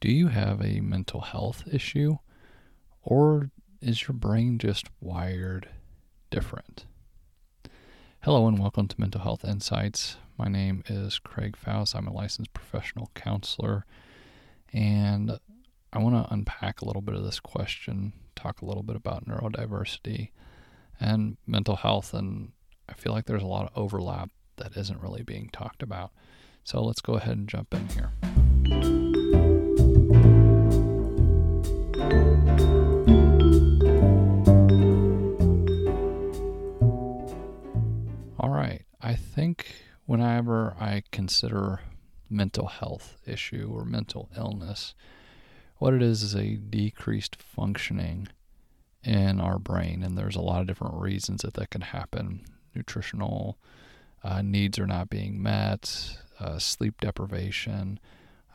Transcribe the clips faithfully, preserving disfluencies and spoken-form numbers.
Do you have a mental health issue, or is your brain just wired different? Hello and welcome to Mental Health Insights. My name is Craig Faust. I'm a licensed professional counselor, and I want to unpack a little bit of this question, talk a little bit about neurodiversity and mental health, and I feel like there's a lot of overlap that isn't really being talked about. So let's go ahead and jump in here. All right, I think whenever I consider mental health issue or mental illness, what it is is a decreased functioning in our brain, and there's a lot of different reasons that that can happen. Nutritional uh, needs are not being met, uh, sleep deprivation,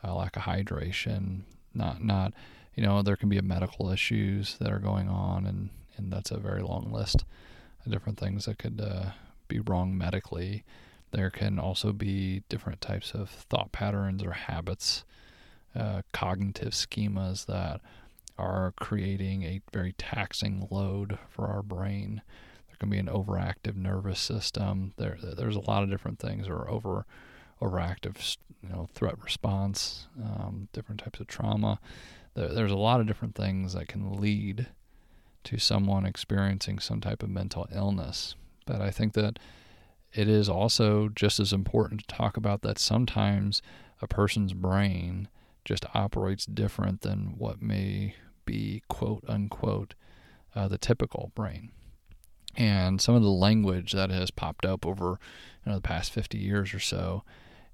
uh, lack of hydration, not, not, you know, there can be medical issues that are going on, and, and that's a very long list of different things that could uh, be wrong medically. There can also be different types of thought patterns or habits, uh, cognitive schemas that are creating a very taxing load for our brain. There can be an overactive nervous system. There, there's a lot of different things, or over, overactive, you know, threat response, um, different types of trauma. There, there's a lot of different things that can lead to someone experiencing some type of mental illness. But I think that it is also just as important to talk about that sometimes a person's brain just operates different than what may be, quote unquote, uh, the typical brain. And some of the language that has popped up over, you know, the past fifty years or so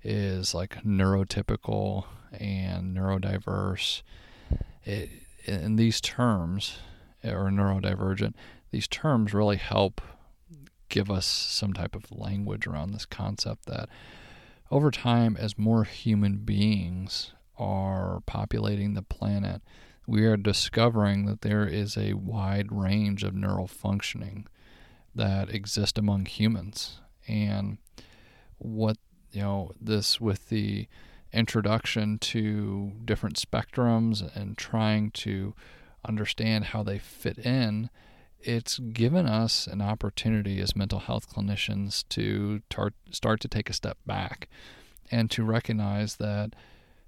is like neurotypical and neurodiverse. It, and these terms, or neurodivergent, these terms really help give us some type of language around this concept that over time, as more human beings are populating the planet, we are discovering that there is a wide range of neural functioning that exist among humans. And what, you know, this with the introduction to different spectrums and trying to understand how they fit in, it's given us an opportunity as mental health clinicians to tar- start to take a step back and to recognize that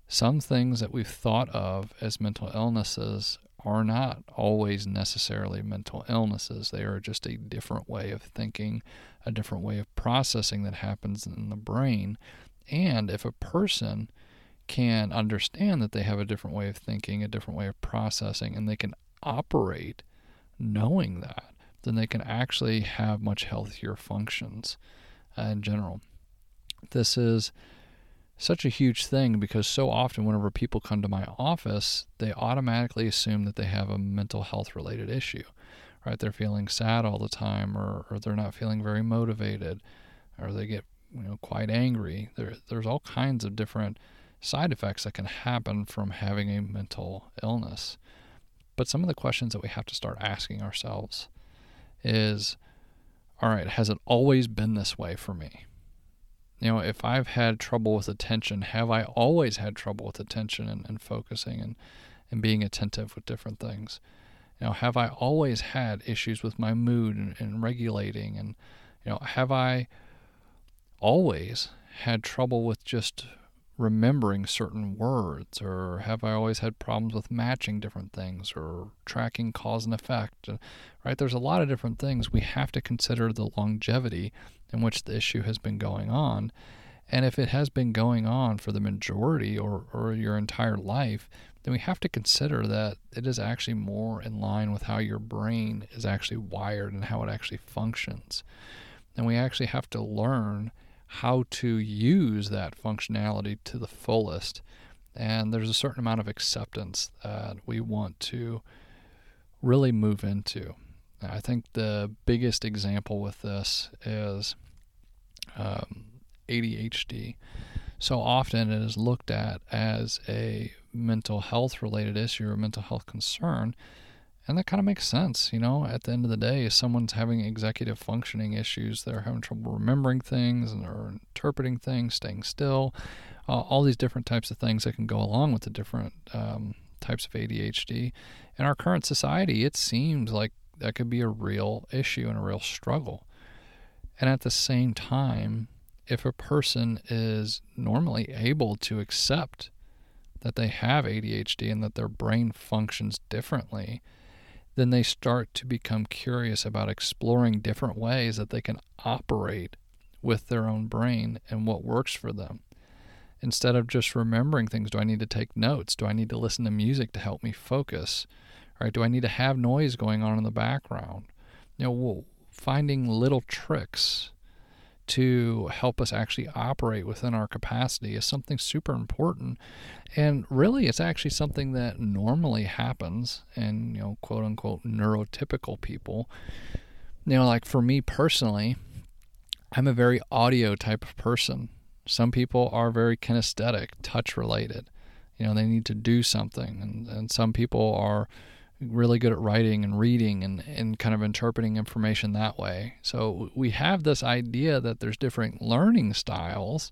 some things that we've thought of as mental illnesses are not always necessarily mental illnesses. They are just a different way of thinking, a different way of processing that happens in the brain. And if a person can understand that they have a different way of thinking, a different way of processing, and they can operate knowing that, then they can actually have much healthier functions uh, in general. This is such a huge thing because so often whenever people come to my office, they automatically assume that they have a mental health related issue, right? They're feeling sad all the time, or, or they're not feeling very motivated, or they get, you know, quite angry. There, there's all kinds of different side effects that can happen from having a mental illness. But some of the questions that we have to start asking ourselves is, all right, has it always been this way for me? You know, if I've had trouble with attention, have I always had trouble with attention and, and focusing and, and being attentive with different things? You know, have I always had issues with my mood and, and regulating? And, you know, have I always had trouble with just remembering certain words, or have I always had problems with matching different things or tracking cause and effect, right? There's a lot of different things. We have to consider the longevity in which the issue has been going on. And if it has been going on for the majority or, or your entire life, then we have to consider that it is actually more in line with how your brain is actually wired and how it actually functions. And we actually have to learn how to use that functionality to the fullest. And there's a certain amount of acceptance that we want to really move into. I think the biggest example with this is um, A D H D. So often it is looked at as a mental health related issue or mental health concern. And that kind of makes sense, you know, at the end of the day, if someone's having executive functioning issues, they're having trouble remembering things and they're interpreting things, staying still, uh, all these different types of things that can go along with the different um, types of A D H D. In our current society, it seems like that could be a real issue and a real struggle. And at the same time, if a person is normally able to accept that they have A D H D and that their brain functions differently, then they start to become curious about exploring different ways that they can operate with their own brain and what works for them. Instead of just remembering things, do I need to take notes? Do I need to listen to music to help me focus? Right? Do I need to have noise going on in the background? You know, finding little tricks to help us actually operate within our capacity is something super important. And really, it's actually something that normally happens in, you know, quote unquote, neurotypical people. You know, like for me personally, I'm a very audio type of person. Some people are very kinesthetic, touch related. You know, they need to do something. And, and some people are really good at writing and reading and, and kind of interpreting information that way. So we have this idea that there's different learning styles,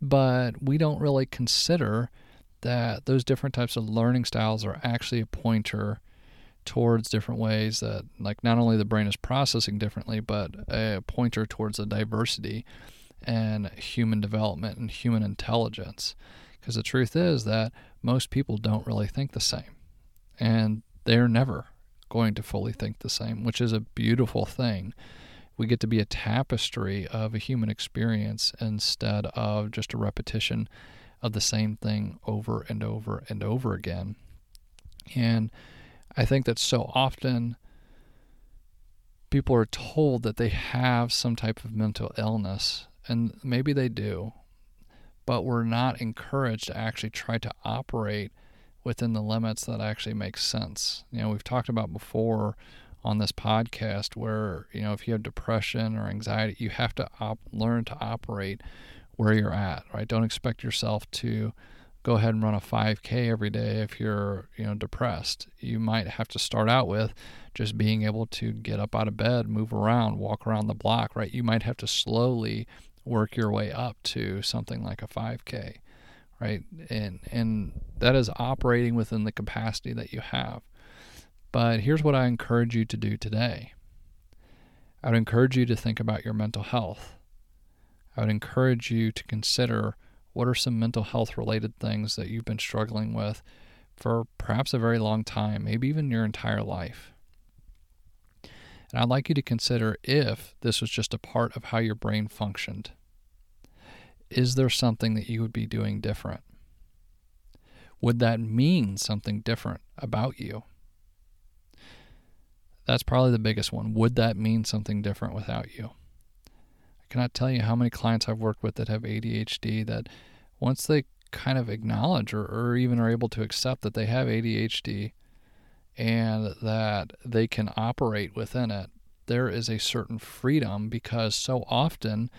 but we don't really consider that those different types of learning styles are actually a pointer towards different ways that, like, not only the brain is processing differently, but a pointer towards the diversity and human development and human intelligence. Because the truth is that most people don't really think the same. And they're never going to fully think the same, which is a beautiful thing. We get to be a tapestry of a human experience instead of just a repetition of the same thing over and over and over again. And I think that so often people are told that they have some type of mental illness, and maybe they do, but we're not encouraged to actually try to operate within the limits that actually make sense. You know, we've talked about before on this podcast where, you know, if you have depression or anxiety, you have to op- learn to operate where you're at, right? Don't expect yourself to go ahead and run a five K every day if you're, you know, depressed. You might have to start out with just being able to get up out of bed, move around, walk around the block, right? You might have to slowly work your way up to something like a five K. Right? And and that is operating within the capacity that you have. But here's what I encourage you to do today. I would encourage you to think about your mental health. I would encourage you to consider what are some mental health related things that you've been struggling with for perhaps a very long time, maybe even your entire life. And I'd like you to consider if this was just a part of how your brain functioned. Is there something that you would be doing different? Would that mean something different about you? That's probably the biggest one. Would that mean something different without you? I cannot tell you how many clients I've worked with that have A D H D that once they kind of acknowledge or, or even are able to accept that they have A D H D and that they can operate within it, there is a certain freedom, because so often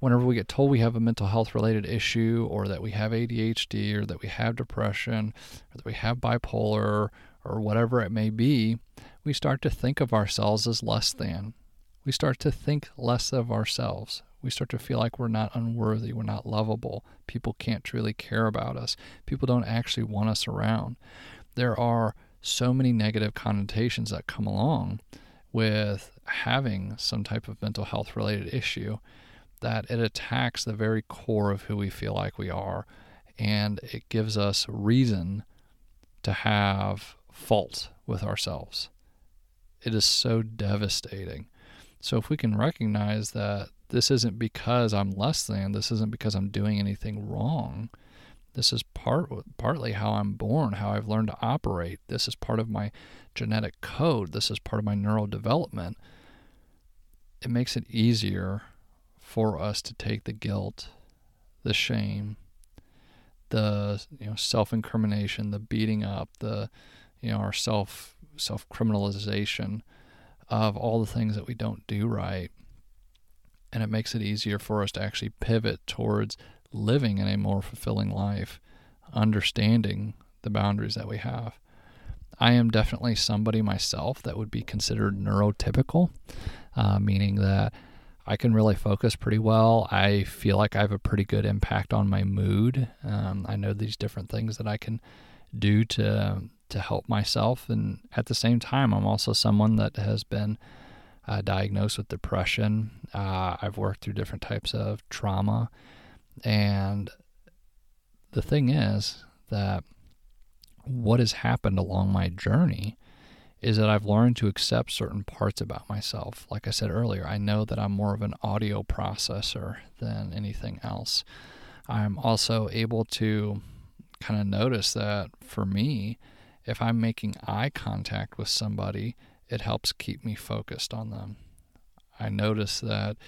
whenever we get told we have a mental health related issue or that we have A D H D or that we have depression or that we have bipolar or whatever it may be, we start to think of ourselves as less than. We start to think less of ourselves. We start to feel like we're not unworthy, we're not lovable. People can't truly care about us. People don't actually want us around. There are so many negative connotations that come along with having some type of mental health related issue, that it attacks the very core of who we feel like we are, and it gives us reason to have fault with ourselves. It is so devastating. So if we can recognize that this isn't because I'm less than, this isn't because I'm doing anything wrong, this is part partly how I'm born, how I've learned to operate, this is part of my genetic code, this is part of my neural development, it makes it easier for us to take the guilt, the shame, the, you know, self-incrimination, the beating up, the, you know, our self self-criminalization of all the things that we don't do right. And it makes it easier for us to actually pivot towards living in a more fulfilling life, understanding the boundaries that we have. I am definitely somebody myself that would be considered neurotypical, uh, meaning that I can really focus pretty well. I feel like I have a pretty good impact on my mood. Um, I know these different things that I can do to to help myself. And at the same time, I'm also someone that has been uh, diagnosed with depression. Uh, I've worked through different types of trauma. And the thing is that what has happened along my journey is that I've learned to accept certain parts about myself. Like I said earlier, I know that I'm more of an audio processor than anything else. I'm also able to kind of notice that for me, if I'm making eye contact with somebody, it helps keep me focused on them. I notice that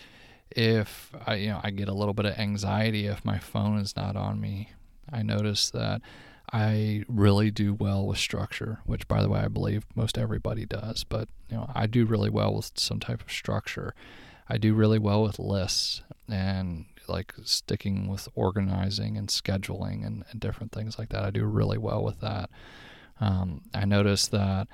if I, you know, I get a little bit of anxiety if my phone is not on me. I notice that I really do well with structure, which, by the way, I believe most everybody does. But, you know, I do really well with some type of structure. I do really well with lists and, like, sticking with organizing and scheduling and, and different things like that. I do really well with that. Um, I notice that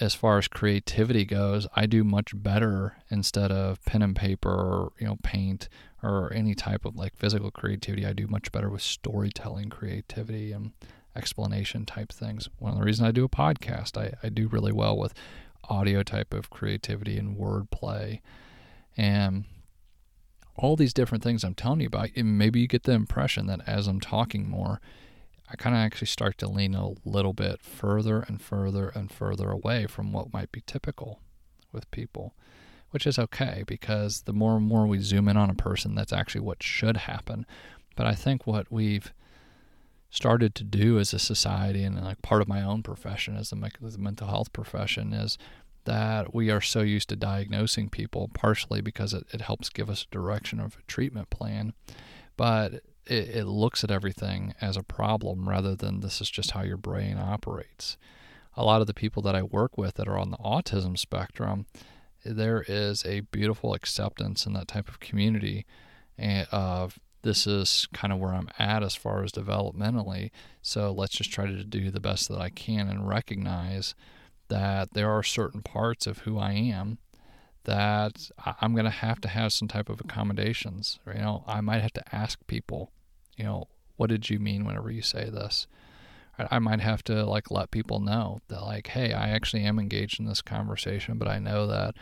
as far as creativity goes, I do much better instead of pen and paper or, you know, paint or any type of, like, physical creativity. I do much better with storytelling creativity and explanation type things. One of the reasons I do a podcast, I, I do really well with audio type of creativity and wordplay and all these different things I'm telling you about. And maybe you get the impression that as I'm talking more, I kind of actually start to lean a little bit further and further and further away from what might be typical with people, which is okay, because the more and more we zoom in on a person, that's actually what should happen. But I think what we've started to do as a society, and like part of my own profession as a mental health profession, is that we are so used to diagnosing people, partially because it, it helps give us a direction of a treatment plan, but it, it looks at everything as a problem rather than this is just how your brain operates. A lot of the people that I work with that are on the autism spectrum, there is a beautiful acceptance in that type of community of this is kind of where I'm at as far as developmentally, so let's just try to do the best that I can and recognize that there are certain parts of who I am that I'm going to have to have some type of accommodations. You know, I might have to ask people, you know, what did you mean whenever you say this? I might have to, like, let people know that, like, hey, I actually am engaged in this conversation, but I know that,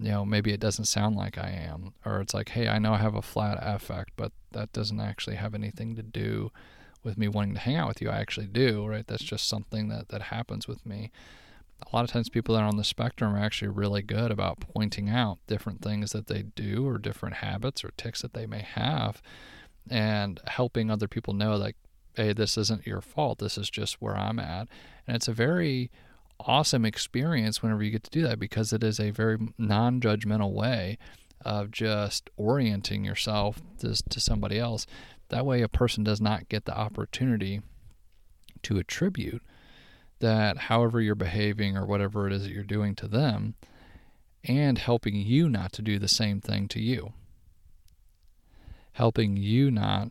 you know, maybe it doesn't sound like I am. Or it's like, hey, I know I have a flat affect, but that doesn't actually have anything to do with me wanting to hang out with you. I actually do, right? That's just something that, that happens with me. A lot of times people that are on the spectrum are actually really good about pointing out different things that they do or different habits or tics that they may have and helping other people know, like, hey, this isn't your fault. This is just where I'm at. And it's a very awesome experience whenever you get to do that, because it is a very non-judgmental way of just orienting yourself to, to somebody else. That way a person does not get the opportunity to attribute that however you're behaving or whatever it is that you're doing to them, and helping you not to do the same thing to you. Helping you not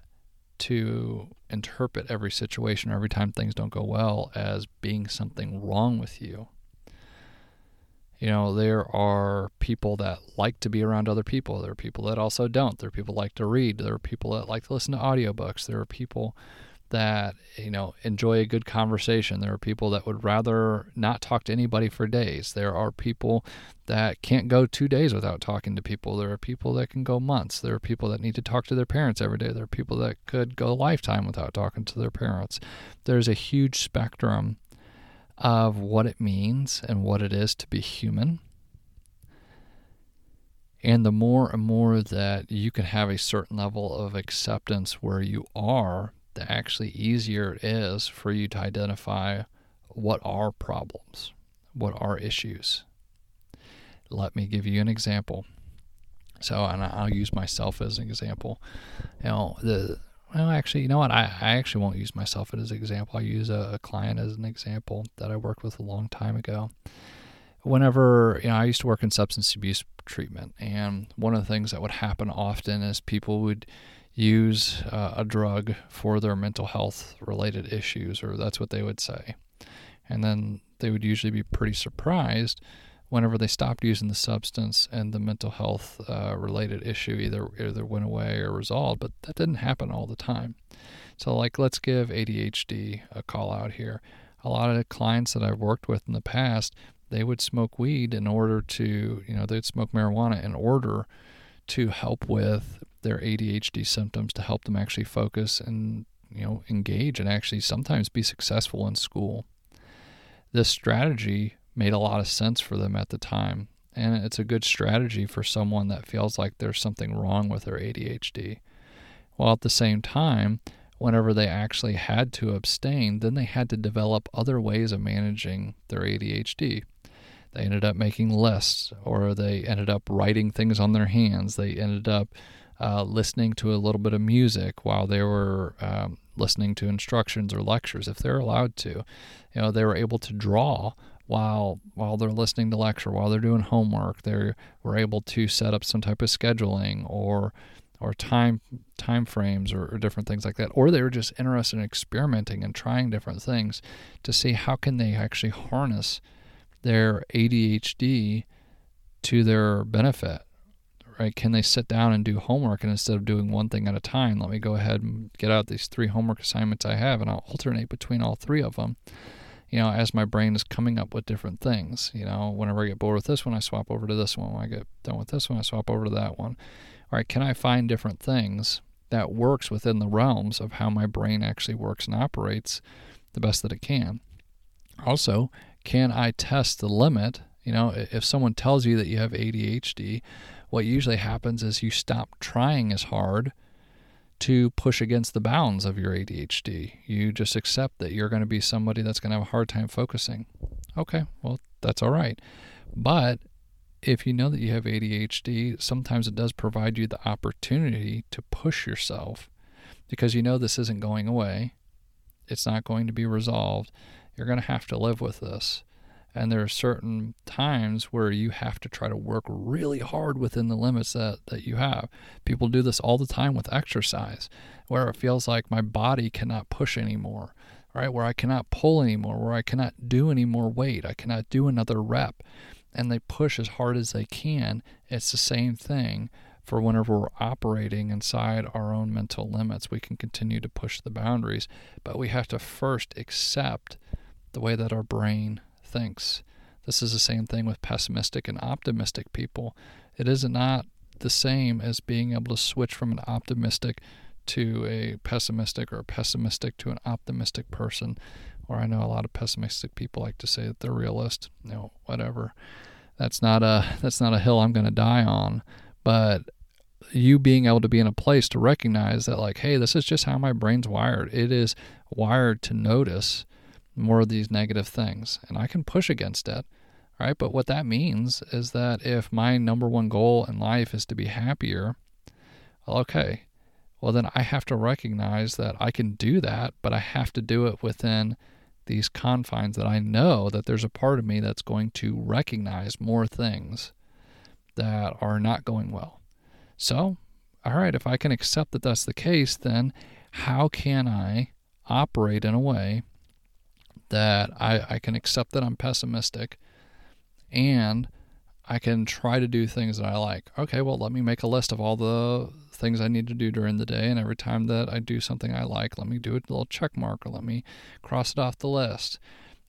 to interpret every situation or every time things don't go well as being something wrong with you. You know, there are people that like to be around other people. There are people that also don't. There are people that like to read. There are people that like to listen to audiobooks. There are people that, you know, enjoy a good conversation. There are people that would rather not talk to anybody for days. There are people that can't go two days without talking to people. There are people that can go months. There are people that need to talk to their parents every day. There are people that could go a lifetime without talking to their parents. There's a huge spectrum of what it means and what it is to be human. And the more and more that you can have a certain level of acceptance where you are, the actually easier it is for you to identify what are problems, what are issues. Let me give you an example. So, and I'll use myself as an example. You know, the, well, actually, you know what? I, I actually won't use myself as an example. I'll use a, a client as an example that I worked with a long time ago. Whenever, you know, I used to work in substance abuse treatment, and one of the things that would happen often is people would use uh, a drug for their mental health related issues, or that's what they would say. And then they would usually be pretty surprised whenever they stopped using the substance and the mental health uh, related issue either either went away or resolved, but that didn't happen all the time. So like, let's give A D H D a call out here. A lot of the clients that I've worked with in the past, they would smoke weed in order to, you know, they'd smoke marijuana in order to help with their A D H D symptoms, to help them actually focus and, you know, engage and actually sometimes be successful in school. This strategy made a lot of sense for them at the time, and it's a good strategy for someone that feels like there's something wrong with their A D H D. While at the same time, whenever they actually had to abstain, then they had to develop other ways of managing their A D H D. They ended up making lists, or they ended up writing things on their hands. They ended up uh, listening to a little bit of music while they were um, listening to instructions or lectures, if they're allowed to. You know, they were able to draw while while they're listening to lecture, while they're doing homework. They were able to set up some type of scheduling or or time time frames or, or different things like that. Or they were just interested in experimenting and trying different things to see how can they actually harness their A D H D to their benefit, right? Can they sit down and do homework, and instead of doing one thing at a time, let me go ahead and get out these three homework assignments I have, and I'll alternate between all three of them, you know, as my brain is coming up with different things. You know, whenever I get bored with this one, I swap over to this one. When I get done with this one, I swap over to that one. All right, can I find different things that works within the realms of how my brain actually works and operates the best that it can? Also, can I test the limit? You know, if someone tells you that you have A D H D, what usually happens is you stop trying as hard to push against the bounds of your A D H D. You just accept that you're going to be somebody that's going to have a hard time focusing. Okay, well, that's all right. But if you know that you have A D H D, sometimes it does provide you the opportunity to push yourself, because you know this isn't going away. It's not going to be resolved. You're going to have to live with this. And there are certain times where you have to try to work really hard within the limits that, that you have. People do this all the time with exercise, where it feels like my body cannot push anymore, right? Where I cannot pull anymore, where I cannot do any more weight, I cannot do another rep. And they push as hard as they can. It's the same thing for whenever we're operating inside our own mental limits. We can continue to push the boundaries, but we have to first accept the way that our brain thinks. This is the same thing with pessimistic and optimistic people. It is not the same as being able to switch from an optimistic to a pessimistic, or a pessimistic to an optimistic person. Or I know a lot of pessimistic people like to say that they're realist. You know, whatever. That's not a that's not a hill I'm going to die on. But you being able to be in a place to recognize that, like, hey, this is just how my brain's wired. It is wired to notice more of these negative things, and I can push against it, right? But what that means is that if my number one goal in life is to be happier, well, okay, well then I have to recognize that I can do that, but I have to do it within these confines that I know that there's a part of me that's going to recognize more things that are not going well. So, all right, if I can accept that that's the case, then how can I operate in a way that I, I can accept that I'm pessimistic, and I can try to do things that I like? Okay, well, let me make a list of all the things I need to do during the day, and every time that I do something I like, let me do a little check mark, or let me cross it off the list.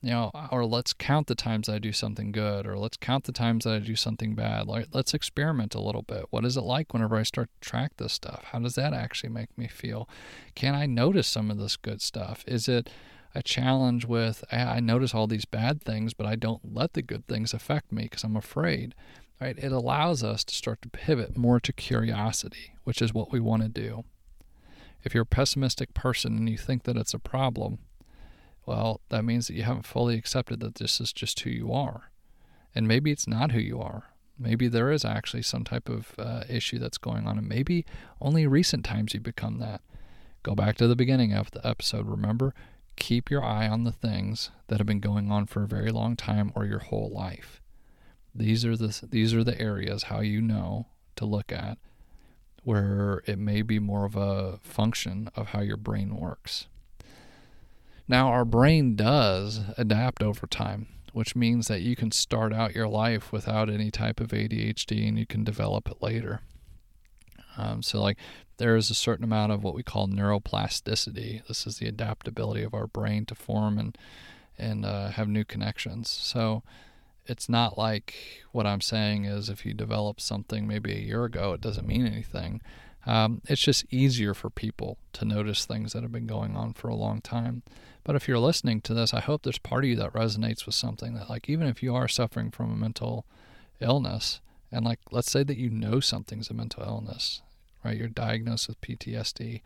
You know, or let's count the times I do something good, or let's count the times that I do something bad. Like, let's experiment a little bit. What is it like whenever I start to track this stuff? How does that actually make me feel? Can I notice some of this good stuff? Is it a challenge with, I notice all these bad things, but I don't let the good things affect me because I'm afraid, right? It allows us to start to pivot more to curiosity, which is what we want to do. If you're a pessimistic person and you think that it's a problem, well, that means that you haven't fully accepted that this is just who you are. And maybe it's not who you are. Maybe there is actually some type of uh, issue that's going on, and maybe only recent times you become that. Go back to the beginning of the episode, remember? Keep your eye on the things that have been going on for a very long time or your whole life. These are the these are the areas how you know to look at where it may be more of a function of how your brain works. Now, our brain does adapt over time. which means that you can start out your life without any type of A D H D and you can develop it later. Um, so like there is a certain amount of what we call neuroplasticity. This is the adaptability of our brain to form and and uh, have new connections. So it's not like what I'm saying is if you develop something maybe a year ago, it doesn't mean anything. Um, it's just easier for people to notice things that have been going on for a long time. But if you're listening to this, I hope there's part of you that resonates with something that, like, even if you are suffering from a mental illness, and like, let's say that you know something's a mental illness, right? You're diagnosed with P T S D.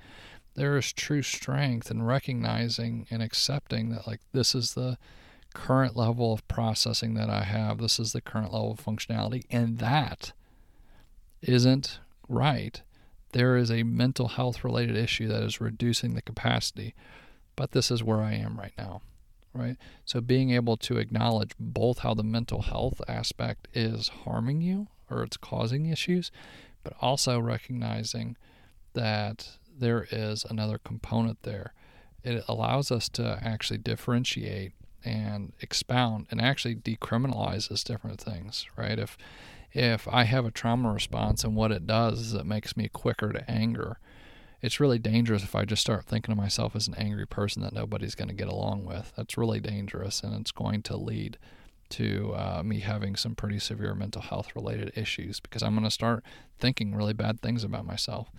There is true strength in recognizing and accepting that, like, this is the current level of processing that I have. This is the current level of functionality, and that isn't right. There is a mental health related issue that is reducing the capacity, but this is where I am right now, right? So being able to acknowledge both how the mental health aspect is harming you or it's causing issues, but also recognizing that there is another component there. It allows us to actually differentiate and expound and actually decriminalize these different things, right? If If I have a trauma response and what it does is it makes me quicker to anger, it's really dangerous if I just start thinking of myself as an angry person that nobody's going to get along with. That's really dangerous, and it's going to lead to uh, me having some pretty severe mental health related issues because I'm going to start thinking really bad things about myself.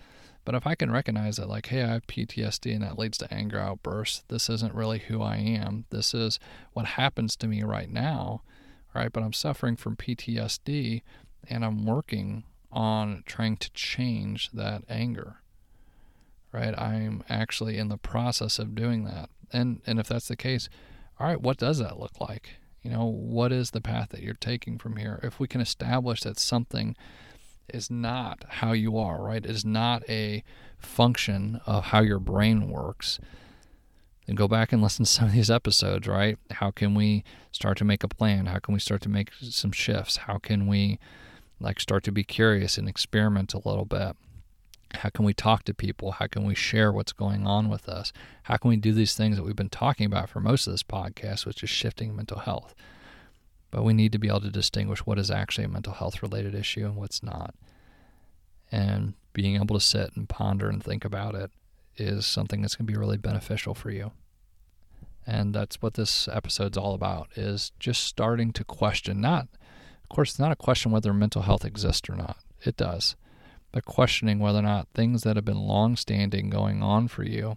But if I can recognize that, like, hey, I have P T S D and that leads to anger outbursts, this isn't really who I am. This is what happens to me right now. Right, but I'm suffering from P T S D and I'm working on trying to change that anger. Right? I'm actually in the process of doing that. And and if that's the case, all right, what does that look like? You know, what is the path that you're taking from here? If we can establish that something is not how you are, right? It is not a function of how your brain works. And go back and listen to some of these episodes, right? How can we start to make a plan? How can we start to make some shifts? How can we, like, start to be curious and experiment a little bit? How can we talk to people? How can we share what's going on with us? How can we do these things that we've been talking about for most of this podcast, which is shifting mental health? But we need to be able to distinguish what is actually a mental health-related issue and what's not. And being able to sit and ponder and think about it is something that's going to be really beneficial for you. And that's what this episode's all about, is just starting to question. Not, of course, it's not a question whether mental health exists or not. It does. But questioning whether or not things that have been long-standing going on for you,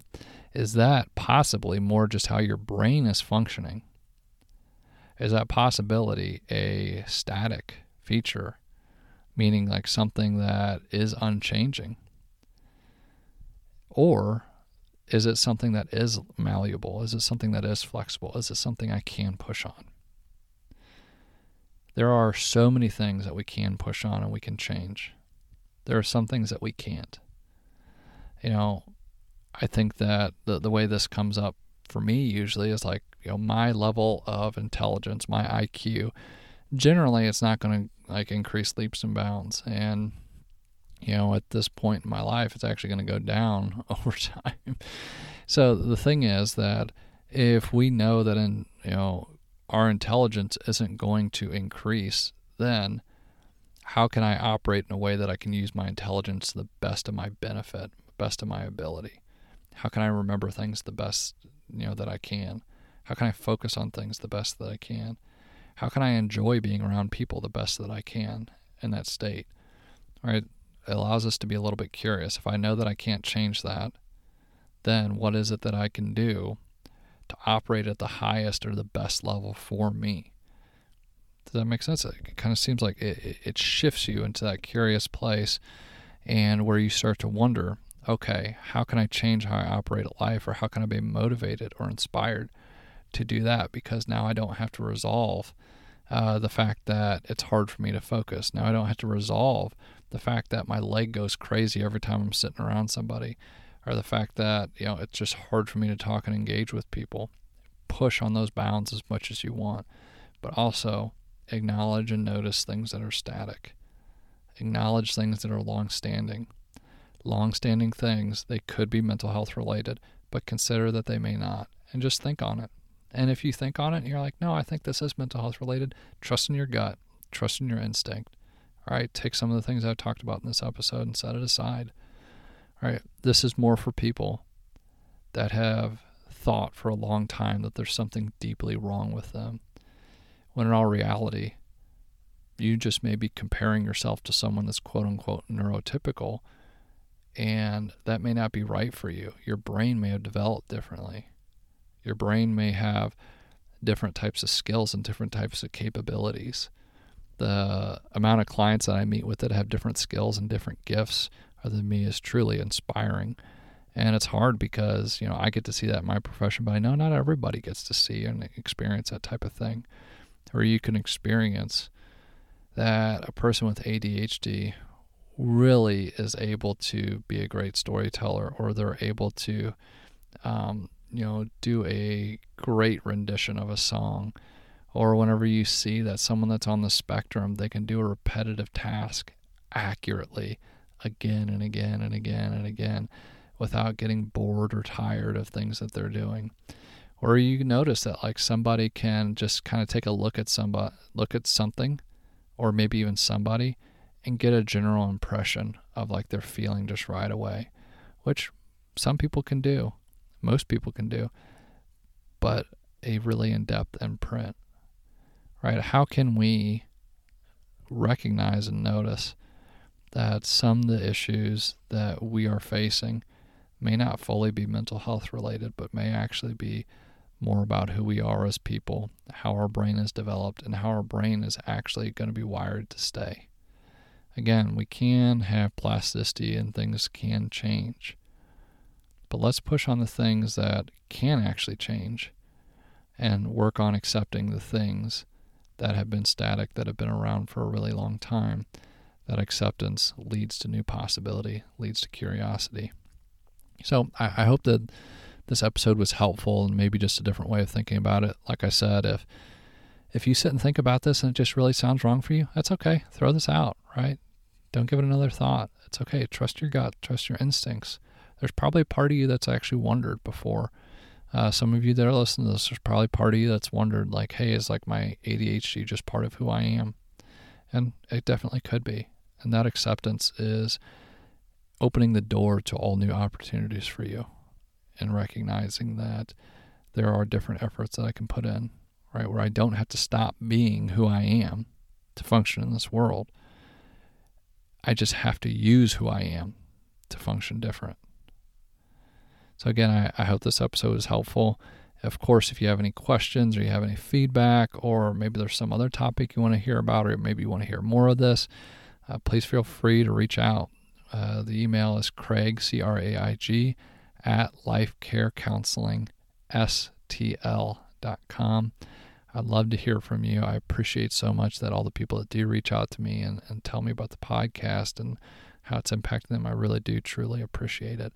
is that possibly more just how your brain is functioning? Is that possibility a static feature, meaning like something that is unchanging? Or is it something that is malleable? Is it something that is flexible? Is it something I can push on? There are so many things that we can push on and we can change. There are some things that we can't. You know, I think that the, the way this comes up for me usually is like, you know, my level of intelligence, my I Q, generally it's not going to like increase leaps and bounds. And you know, at this point in my life, it's actually going to go down over time. So the thing is that if we know that, in, you know, our intelligence isn't going to increase, then how can I operate in a way that I can use my intelligence to the best of my benefit, best of my ability? How can I remember things the best, you know, that I can? How can I focus on things the best that I can? How can I enjoy being around people the best that I can in that state? All right. It allows us to be a little bit curious. If I know that I can't change that, then what is it that I can do to operate at the highest or the best level for me? Does that make sense? It kind of seems like it, it shifts you into that curious place and where you start to wonder, okay, how can I change how I operate at life, or how can I be motivated or inspired to do that? Because now I don't have to resolve uh, the fact that it's hard for me to focus. Now I don't have to resolve the fact that my leg goes crazy every time I'm sitting around somebody, or the fact that, you know, it's just hard for me to talk and engage with people. Push on those bounds as much as you want, but also acknowledge and notice things that are static. Acknowledge things that are long-standing. Long-standing things, they could be mental health related, but consider that they may not, and just think on it. And if you think on it and you're like, no, I think this is mental health related, trust in your gut, trust in your instinct. All right, take some of the things I've talked about in this episode and set it aside. All right, this is more for people that have thought for a long time that there's something deeply wrong with them, when in all reality, you just may be comparing yourself to someone that's quote-unquote neurotypical, and that may not be right for you. Your brain may have developed differently. Your brain may have different types of skills and different types of capabilities. The amount of clients that I meet with that have different skills and different gifts other than me is truly inspiring. And it's hard because, you know, I get to see that in my profession, but I know not everybody gets to see and experience that type of thing. Or you can experience that a person with A D H D really is able to be a great storyteller, or they're able to, um, you know, do a great rendition of a song. Or whenever you see that someone that's on the spectrum, they can do a repetitive task accurately again and again and again and again without getting bored or tired of things that they're doing. Or you notice that like somebody can just kind of take a look at somebody, look at something, or maybe even somebody, and get a general impression of like their feeling just right away, which some people can do, most people can do, but a really in-depth imprint. Right? How can we recognize and notice that some of the issues that we are facing may not fully be mental health related, but may actually be more about who we are as people, how our brain is developed, and how our brain is actually going to be wired to stay? Again, we can have plasticity and things can change, but let's push on the things that can actually change and work on accepting the things that have been static, that have been around for a really long time. That acceptance leads to new possibility, leads to curiosity. So I, I hope that this episode was helpful and maybe just a different way of thinking about it. Like I said, if if you sit and think about this and it just really sounds wrong for you, that's okay. Throw this out, right? Don't give it another thought. It's okay. Trust your gut. Trust your instincts. There's probably a part of you that's actually wondered before. Uh, some of you that are listening to this, there's probably a part of you that's wondered like, hey, is like my A D H D just part of who I am? And it definitely could be. And that acceptance is opening the door to all new opportunities for you and recognizing that there are different efforts that I can put in, right, where I don't have to stop being who I am to function in this world. I just have to use who I am to function different. So again, I, I hope this episode was helpful. Of course, if you have any questions or you have any feedback, or maybe there's some other topic you want to hear about, or maybe you want to hear more of this, uh, please feel free to reach out. Uh, the email is Craig, C R A I G, at lifecarecounselingstl dot com. I'd love to hear from you. I appreciate so much that all the people that do reach out to me and, and tell me about the podcast and how it's impacting them. I really do truly appreciate it.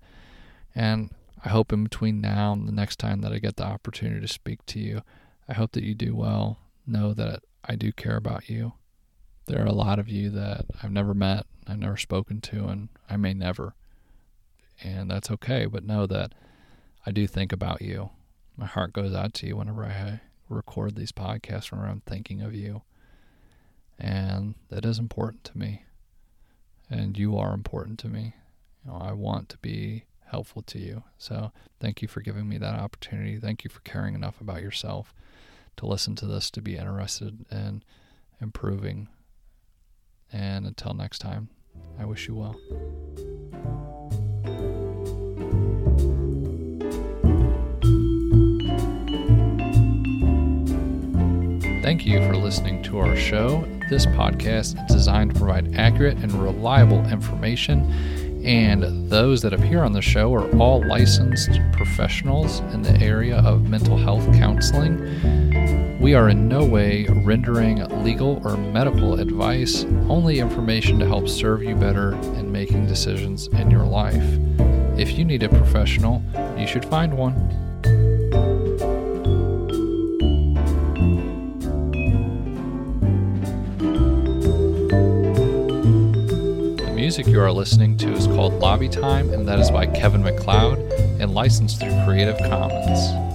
And I hope in between now and the next time that I get the opportunity to speak to you, I hope that you do well. Know that I do care about you. There are a lot of you that I've never met, I've never spoken to, and I may never. And that's okay, but know that I do think about you. My heart goes out to you whenever I record these podcasts, whenever I'm thinking of you. And that is important to me. And you are important to me. You know, I want to be helpful to you. So thank you for giving me that opportunity. Thank you for caring enough about yourself to listen to this, to be interested in improving. And until next time, I wish you well. Thank you for listening to our show. This podcast is designed to provide accurate and reliable information, and those that appear on the show are all licensed professionals in the area of mental health counseling. We are in no way rendering legal or medical advice, only information to help serve you better in making decisions in your life. If you need a professional, you should find one. Music you are listening to is called Lobby Time, and that is by Kevin MacLeod and licensed through Creative Commons.